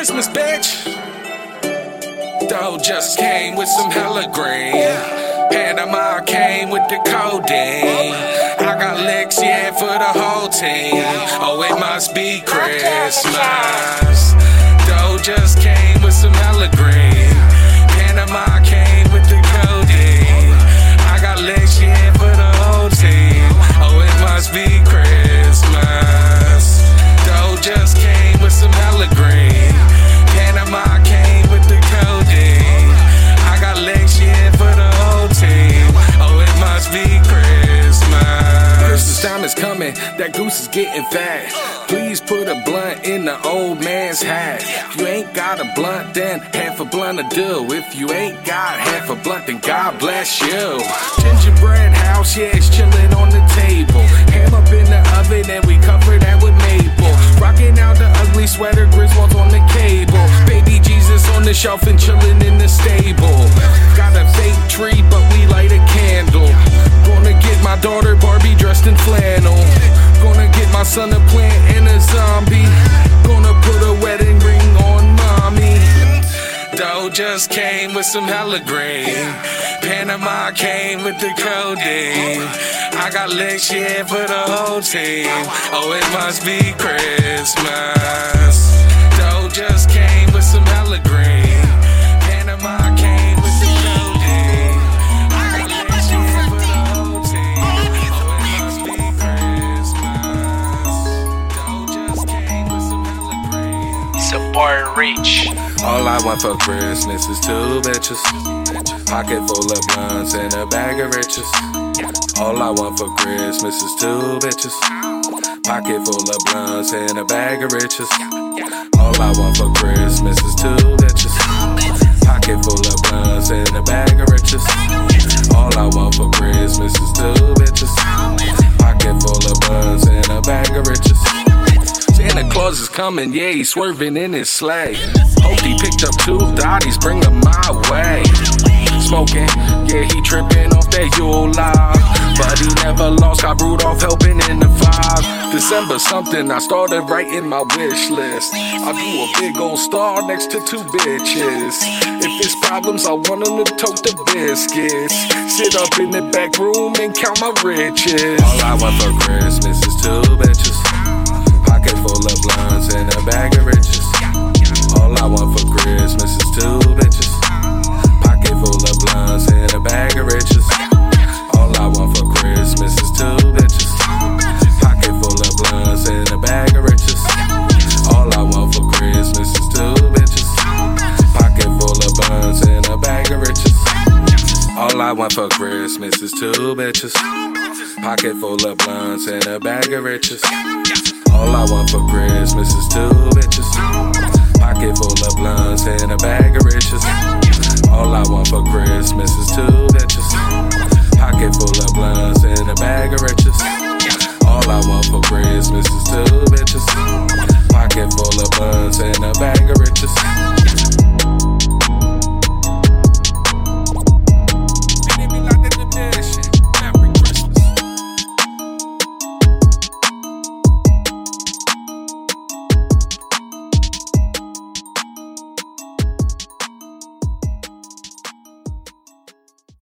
Christmas, bitch. Dough just came with some hella green. Panama came with the codeine. I got licks, yeah, for the whole team. Oh, it must be Christmas. Dough just came with some hella green. Panama came with the codeine. I got licks, yeah, for the whole team. Oh, it must be Christmas. Dough just came with some hella green. Panama came with the codeine. I got legs, yeah, for the whole team. Oh, it must be Christmas. Christmas time is coming, that goose is getting fat. Please put a blunt in the old man's hat. If you ain't got a blunt, then half a blunt a do. If you ain't got half a blunt, then God bless you. Gingerbread house, yeah, it's chilling on the table. Ham up in the oven and we cover that with maple. Rocking out the ugly sweater, Griswold's on the cable. Baby Jesus on the shelf and chillin' in the stable. Got a fake tree, but we light a candle. Gonna get my daughter Barbie dressed in flannel. Gonna get my son a plant and a zombie. Gonna put a wedding ring on mommy. Dough just came with some hella green. Panama came with the codeine. I got licks, yeah, for the whole team. Oh, it must be Christmas. Dough just came with some hella green. Panama came with the codeine. I got licks, yeah, for the whole team. Oh, it must be Christmas. Dough just came with some hella green. Support reach. All I want for Christmas is two bitches. Pocket full of blunts and a bag of riches. All I want for Christmas is two bitches. Pocket full of blunts and a bag of riches. All I want for Christmas is two bitches. Pocket full of blunts and a bag of riches. All I want for Christmas is two bitches. Pocket full of blunts and a bag of riches. Santa Claus is coming, yeah, he's swerving in his sleigh. Hope he picked up two dotties, bring them my way. Smoking, yeah, he tripping off that Yule log. But he never lost, got Rudolph helping in the 5 December something, I started writing my wish list. I drew a big old star next to two bitches. If it's problems, I want them to tote the biscuits. Sit up in the back room and count my riches. All I want for Christmas is two bitches. Pocket full of blunts and a bag of riches. All I want for Christmas is two bitches. Pocket full of blunts and a bag of riches. All I want for Christmas is two bitches. Pocket full of blunts and a bag of riches. All I want for Christmas is two bitches. Pocket full of blunts and a bag of riches. All I want for Christmas is two bitches. Pocket full of blunts and a bag of riches. All I want for Christmas is two bitches. Pocket full of blunts and a bag of riches. All I want for